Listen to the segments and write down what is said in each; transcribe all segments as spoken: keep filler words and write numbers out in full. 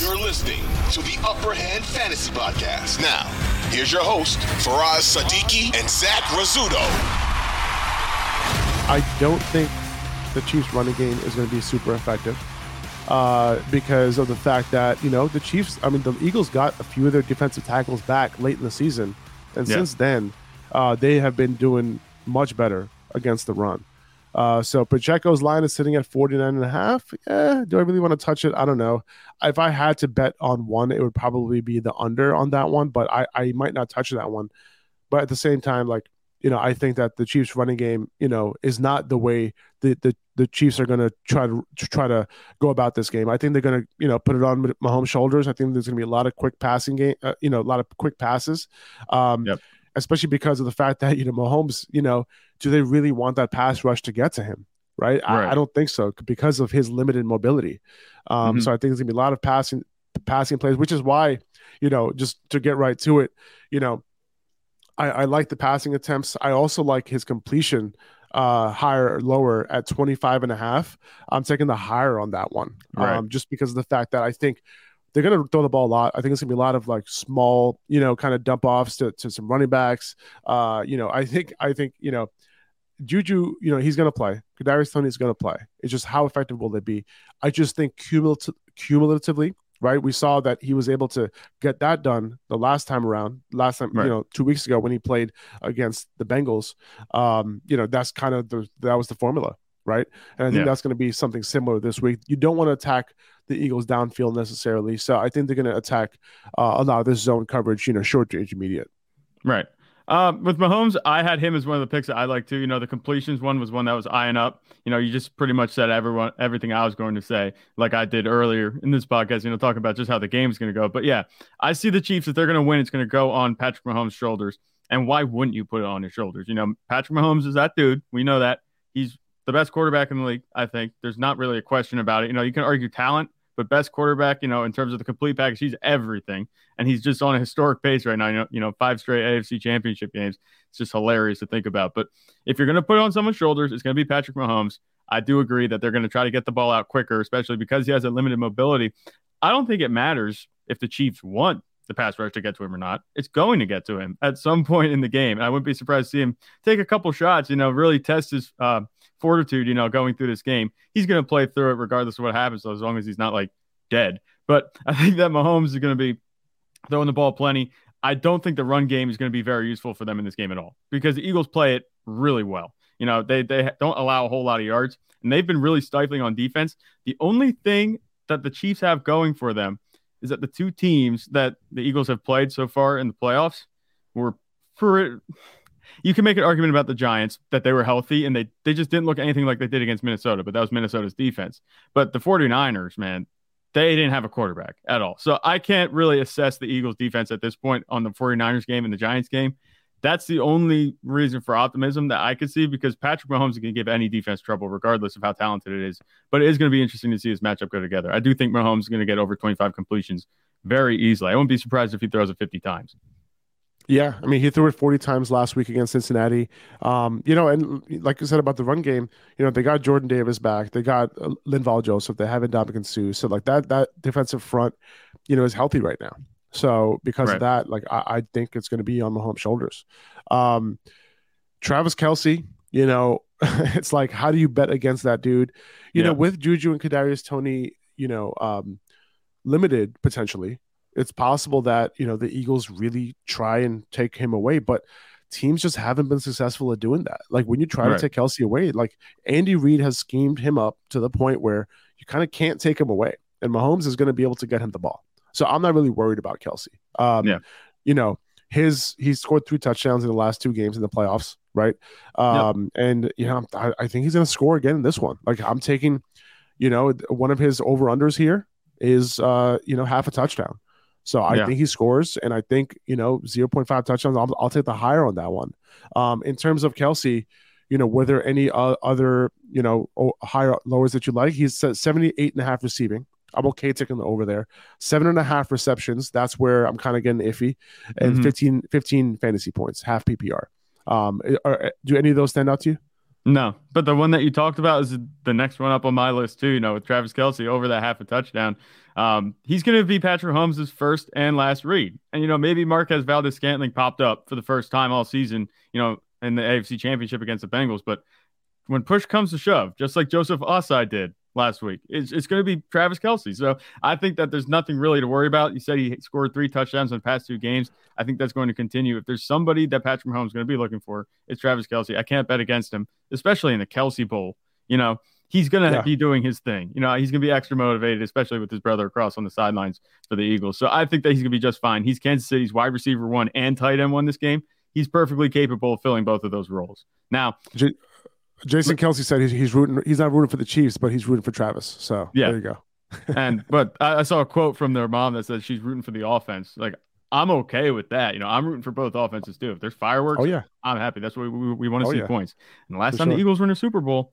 You're listening to the Upper Hand Fantasy Podcast. Now, here's your host, Faraz Sadiqi and Zach Rizzuto. I don't think the Chiefs' running game is going to be super effective uh, because of the fact that, you know, the Chiefs, I mean, the Eagles got a few of their defensive tackles back late in the season. And yeah. since then, uh, they have been doing much better against the run. Uh, so Pacheco's line is sitting at forty-nine and a half. Yeah, do I really want to touch it? I don't know. If I had to bet on one, it would probably be the under on that one, but I, I might not touch that one. But at the same time, like, you know, I think that the Chiefs running game, you know, is not the way the, the, the Chiefs are going to try to try to go about this game. I think they're going to, you know, put it on Mahomes' shoulders. I think there's going to be a lot of quick passing game, uh, you know, a lot of quick passes. Um, yep. Especially because of the fact that, you know, Mahomes, you know, do they really want that pass rush to get to him, right? right. I, I don't think so because of his limited mobility. Um, mm-hmm. So I think there's going to be a lot of passing passing plays, which is why, you know, just to get right to it, you know, I, I like the passing attempts. I also like his completion uh, higher or lower at twenty-five and a half. I'm taking the higher on that one right. um, just because of the fact that I think they're going to throw the ball a lot. I think it's going to be a lot of like small, you know, kind of dump offs to, to some running backs. Uh, you know, I think, I think, you know, Juju, you know, he's going to play. Kadarius Toney is going to play. It's just how effective will they be? I just think cumulative, cumulatively, right? We saw that he was able to get that done the last time around, last time, right. you know, two weeks ago when he played against the Bengals. Um, you know, that's kind of the, that was the formula. Right. And I think yeah. that's going to be something similar this week. You don't want to attack the Eagles downfield necessarily. So I think they're going to attack uh, a lot of this zone coverage, you know, short to intermediate. Right. Um, with Mahomes, I had him as one of the picks that I like too. You know, the completions one was one that was eyeing up. You know, you just pretty much said everyone, everything I was going to say, like I did earlier in this podcast, you know, talking about just how the game's going to go. But yeah, I see the Chiefs, if they're going to win, it's going to go on Patrick Mahomes' shoulders. And why wouldn't you put it on his shoulders? You know, Patrick Mahomes is that dude. We know that. He's the best quarterback in the league, I think. There's not really a question about it. You know, you can argue talent, but best quarterback, you know, in terms of the complete package, he's everything. And he's just on a historic pace right now. You know, you know, five straight A F C championship games. It's just hilarious to think about. But if you're going to put it on someone's shoulders, it's going to be Patrick Mahomes. I do agree that they're going to try to get the ball out quicker, especially because he has a limited mobility. I don't think it matters if the Chiefs want the pass rush to get to him or not. It's going to get to him at some point in the game. And I wouldn't be surprised to see him take a couple shots, you know, really test his uh, fortitude, you know, going through this game. He's going to play through it regardless of what happens, so as long as he's not like dead. But I think that Mahomes is going to be throwing the ball plenty. I don't think the run game is going to be very useful for them in this game at all because the Eagles play it really well. You know, they they don't allow a whole lot of yards, and they've been really stifling on defense. The only thing that the Chiefs have going for them is that the two teams that the Eagles have played so far in the playoffs were pretty... You can make an argument about the Giants that they were healthy and they, they just didn't look anything like they did against Minnesota, but that was Minnesota's defense. But the 49ers, man, they didn't have a quarterback at all. So I can't really assess the Eagles defense at this point on the 49ers game and the Giants game. That's the only reason for optimism that I could see because Patrick Mahomes can give any defense trouble regardless of how talented it is. But it is going to be interesting to see this matchup go together. I do think Mahomes is going to get over twenty-five completions very easily. I wouldn't be surprised if he throws it fifty times. Yeah, I mean, he threw it forty times last week against Cincinnati. Um, you know, and like I said about the run game, you know, they got Jordan Davis back. They got Linval Joseph. They have Ndamukong Suh. So, like, that that defensive front, you know, is healthy right now. So, because right. of that, like, I, I think it's going to be on Mahomes' shoulders. Um, Travis Kelce, you know, it's like, how do you bet against that dude? You yeah. know, with Juju and Kadarius Toney, you know, um, limited potentially, it's possible that, you know, the Eagles really try and take him away, but teams just haven't been successful at doing that. Like when you try right. to take Kelce away, like Andy Reid has schemed him up to the point where you kind of can't take him away, and Mahomes is going to be able to get him the ball. So I'm not really worried about Kelce. Um, yeah. You know, his he scored three touchdowns in the last two games in the playoffs, right? Um, yep. And, you know, I, I think he's going to score again in this one. Like I'm taking, you know, one of his over-unders here is, uh, you know, half a touchdown. So I yeah. think he scores, and I think, you know, zero point five touchdowns. I'll, I'll take the higher on that one. Um, in terms of Kelce, you know, were there any uh, other, you know, higher lowers that you like? He's seventy-eight and a half receiving. I'm okay taking the over there. Seven and a half receptions. That's where I'm kind of getting iffy. And mm-hmm. fifteen, fifteen fantasy points, half P P R. Um, are, do any of those stand out to you? No, but the one that you talked about is the next one up on my list too. You know, with Travis Kelce over that half a touchdown, um, he's going to be Patrick Mahomes' first and last read. And you know, maybe Marquez Valdes-Scantling popped up for the first time all season. You know, in the A F C Championship against the Bengals, but when push comes to shove, just like Joseph Osai did last week, it's it's going to be Travis Kelce. So I think that there's nothing really to worry about. You said he scored three touchdowns in the past two games. I think that's going to continue. If there's somebody that Patrick Mahomes is going to be looking for, it's Travis Kelce. I can't bet against him, especially in the Kelce Bowl. You know, he's going to yeah. be doing his thing. You know, he's going to be extra motivated, especially with his brother across on the sidelines for the Eagles. So I think that he's going to be just fine. He's Kansas City's wide receiver one and tight end one this game. He's perfectly capable of filling both of those roles. Now, J- Jason Kelce said he's, he's rooting. He's not rooting for the Chiefs, but he's rooting for Travis. So yeah. there you go. and but I, I saw a quote from their mom that said she's rooting for the offense. Like I'm okay with that. You know, I'm rooting for both offenses too. If there's fireworks, oh, yeah. I'm happy. That's what we we, we want to oh, see yeah. points. And the last for time sure. the Eagles were in a Super Bowl,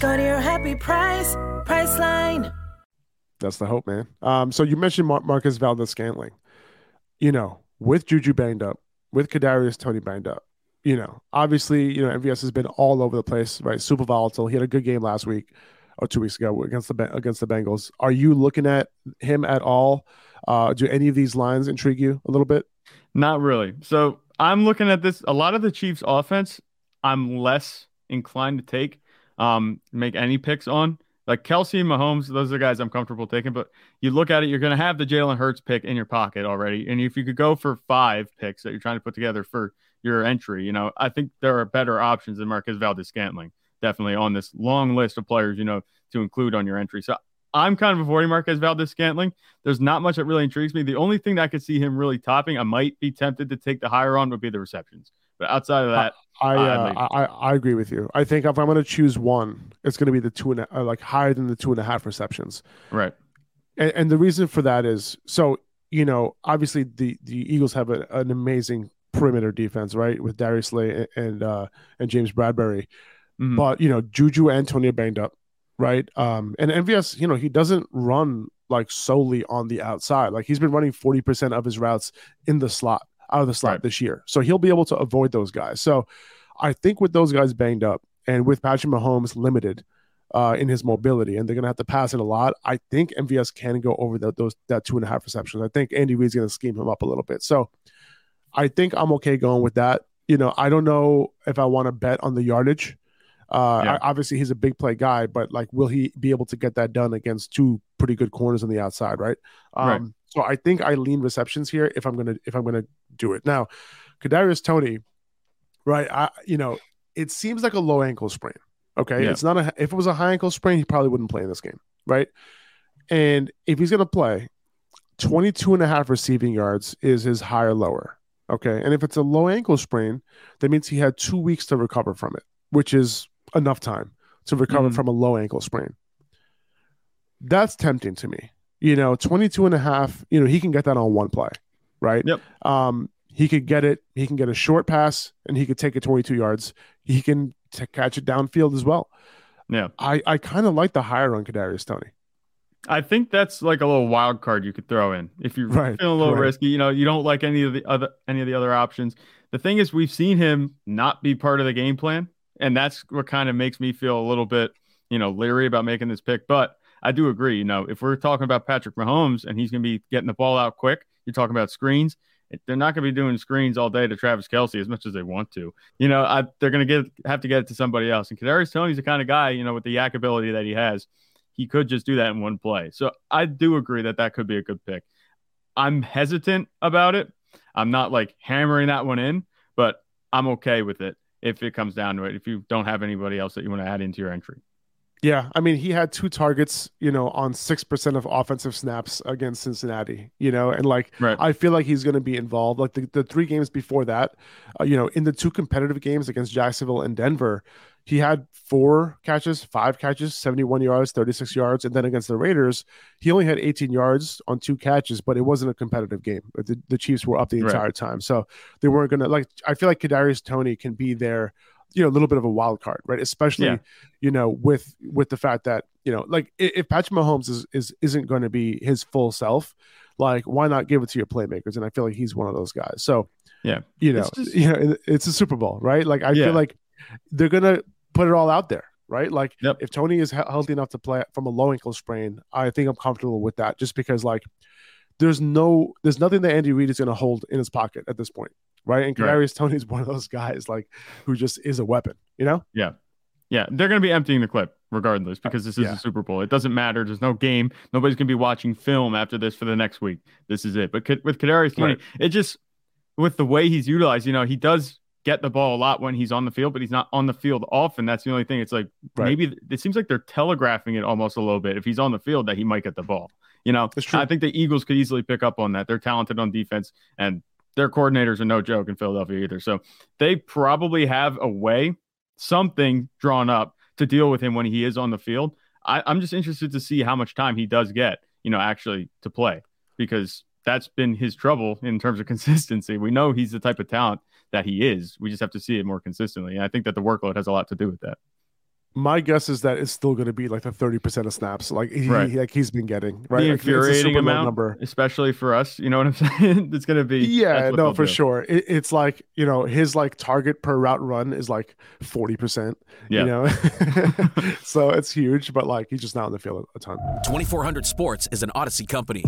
Go to your happy price, Priceline. That's the hope, man. Um, so you mentioned Mar- Marquez Valdes-Scantling. You know, with Juju banged up, with Kadarius Toney banged up, you know, obviously, you know, M V S has been all over the place, right? Super volatile. He had a good game last week or two weeks ago against the against the Bengals. Are you looking at him at all? Uh, do any of these lines intrigue you a little bit? Not really. So I'm looking at this. A lot of the Chiefs' offense, I'm less inclined to take, um, make any picks on. Like Kelce and Mahomes, those are the guys I'm comfortable taking. But you look at it, you're going to have the Jalen Hurts pick in your pocket already. And if you could go for five picks that you're trying to put together for your entry, you know, I think there are better options than Marquez Valdes-Scantling, definitely on this long list of players, you know, to include on your entry. So I'm kind of avoiding Marquez Valdes-Scantling. There's not much that really intrigues me. The only thing that I could see him really topping, I might be tempted to take the higher on, would be the receptions. But outside of that, I uh, I, I agree with you. I think if I'm going to choose one, it's going to be the two and a, like higher than the two and a half receptions, right? And, and the reason for that is so you know obviously the, the Eagles have a, an amazing perimeter defense, right, with Darius Slay and uh, and James Bradbury, mm-hmm. but you know Juju and Toney banged up, right? Um, and M V S, you know, he doesn't run like solely on the outside. Like he's been running forty percent of his routes in the slot. out of the slot right. this year. So he'll be able to avoid those guys. So I think with those guys banged up and with Patrick Mahomes limited uh, in his mobility, and they're going to have to pass it a lot, I think M V S can go over the, those that two and a half receptions. I think Andy Reid's going to scheme him up a little bit. So I think I'm okay going with that. You know, I don't know if I want to bet on the yardage. Uh, yeah. I, obviously he's a big play guy, but like, will he be able to get that done against two pretty good corners on the outside? Right. Um, right. So I think I lean receptions here if I'm going to, if I'm going to do it now. Kadarius Toney, right. I, you know, it seems like a low ankle sprain. Okay. Yeah. It's not a, if it was a high ankle sprain, he probably wouldn't play in this game. Right. And if he's going to play, twenty-two and a half receiving yards is his high or lower. Okay. And if it's a low ankle sprain, that means he had two weeks to recover from it, which is enough time to recover mm-hmm. from a low ankle sprain. That's tempting to me. You know, twenty-two and a half, you know, he can get that on one play, right? Yep. Um, he could get it. He can get a short pass and he could take it twenty-two yards. He can t- catch it downfield as well. Yeah. I, I kind of like the higher on Kadarius Toney. I think that's like a little wild card you could throw in if you're right, feeling a little right. risky. You know, you don't like any of the other, any of the other options. The thing is, we've seen him not be part of the game plan, and that's what kind of makes me feel a little bit, you know, leery about making this pick. But I do agree, you know, if we're talking about Patrick Mahomes and he's going to be getting the ball out quick, you're talking about screens. They're not going to be doing screens all day to Travis Kelce as much as they want to. You know, I, they're going to get have to get it to somebody else. And Kadarius Toney's the kind of guy, you know, with the yak ability that he has, he could just do that in one play. So I do agree that that could be a good pick. I'm hesitant about it. I'm not like hammering that one in, but I'm okay with it if it comes down to it, if you don't have anybody else that you want to add into your entry. Yeah, I mean, he had two targets, you know, on six percent of offensive snaps against Cincinnati, you know, and like, right. I feel like he's going to be involved. Like the, the three games before that, uh, you know, in the two competitive games against Jacksonville and Denver, he had four catches, five catches, seventy-one yards, thirty-six yards. And then against the Raiders, he only had eighteen yards on two catches, but it wasn't a competitive game. The, the Chiefs were up the entire right. time. So they weren't going to like, I feel like Kadarius Toney can be there, you know, a little bit of a wild card, right? Especially, yeah. you know, with with the fact that, you know, like if Patrick Mahomes is, is isn't going to be his full self, like why not give it to your playmakers? And I feel like he's one of those guys. So yeah, you know, it's just, you know, it's a Super Bowl, right? Like I yeah. feel like they're gonna put it all out there, right? Like yep. if Toney is healthy enough to play from a low ankle sprain, I think I'm comfortable with that, just because like there's no there's nothing that Andy Reid is gonna hold in his pocket at this point. Right. And Kadarius Toney is one of those guys like who just is a weapon, you know? Yeah. Yeah. They're going to be emptying the clip regardless, because this is yeah. a Super Bowl. It doesn't matter. There's no game. Nobody's going to be watching film after this for the next week. This is it. But with Kadarius Toney, right. it just, with the way he's utilized, you know, he does get the ball a lot when he's on the field, but he's not on the field often. That's the only thing. It's like right. maybe it seems like they're telegraphing it almost a little bit. If he's on the field, that he might get the ball. You know, I think the Eagles could easily pick up on that. They're talented on defense, and their coordinators are no joke in Philadelphia either. So they probably have a way, something drawn up to deal with him when he is on the field. I, I'm just interested to see how much time he does get, you know, actually to play, because that's been his trouble in terms of consistency. We know he's the type of talent that he is. We just have to see it more consistently. And I think that the workload has a lot to do with that. My guess is that it's still going to be like the thirty percent of snaps, like he, right. like he's been getting, right? The infuriating like amount, number. Especially for us, you know what I'm saying? It's going to be, yeah, no, for do. sure. It, it's like, you know, his like target per route run is like forty percent, yeah. you know, so it's huge, but like he's just not in the field a ton. twenty-four hundred Sports is an Odyssey company.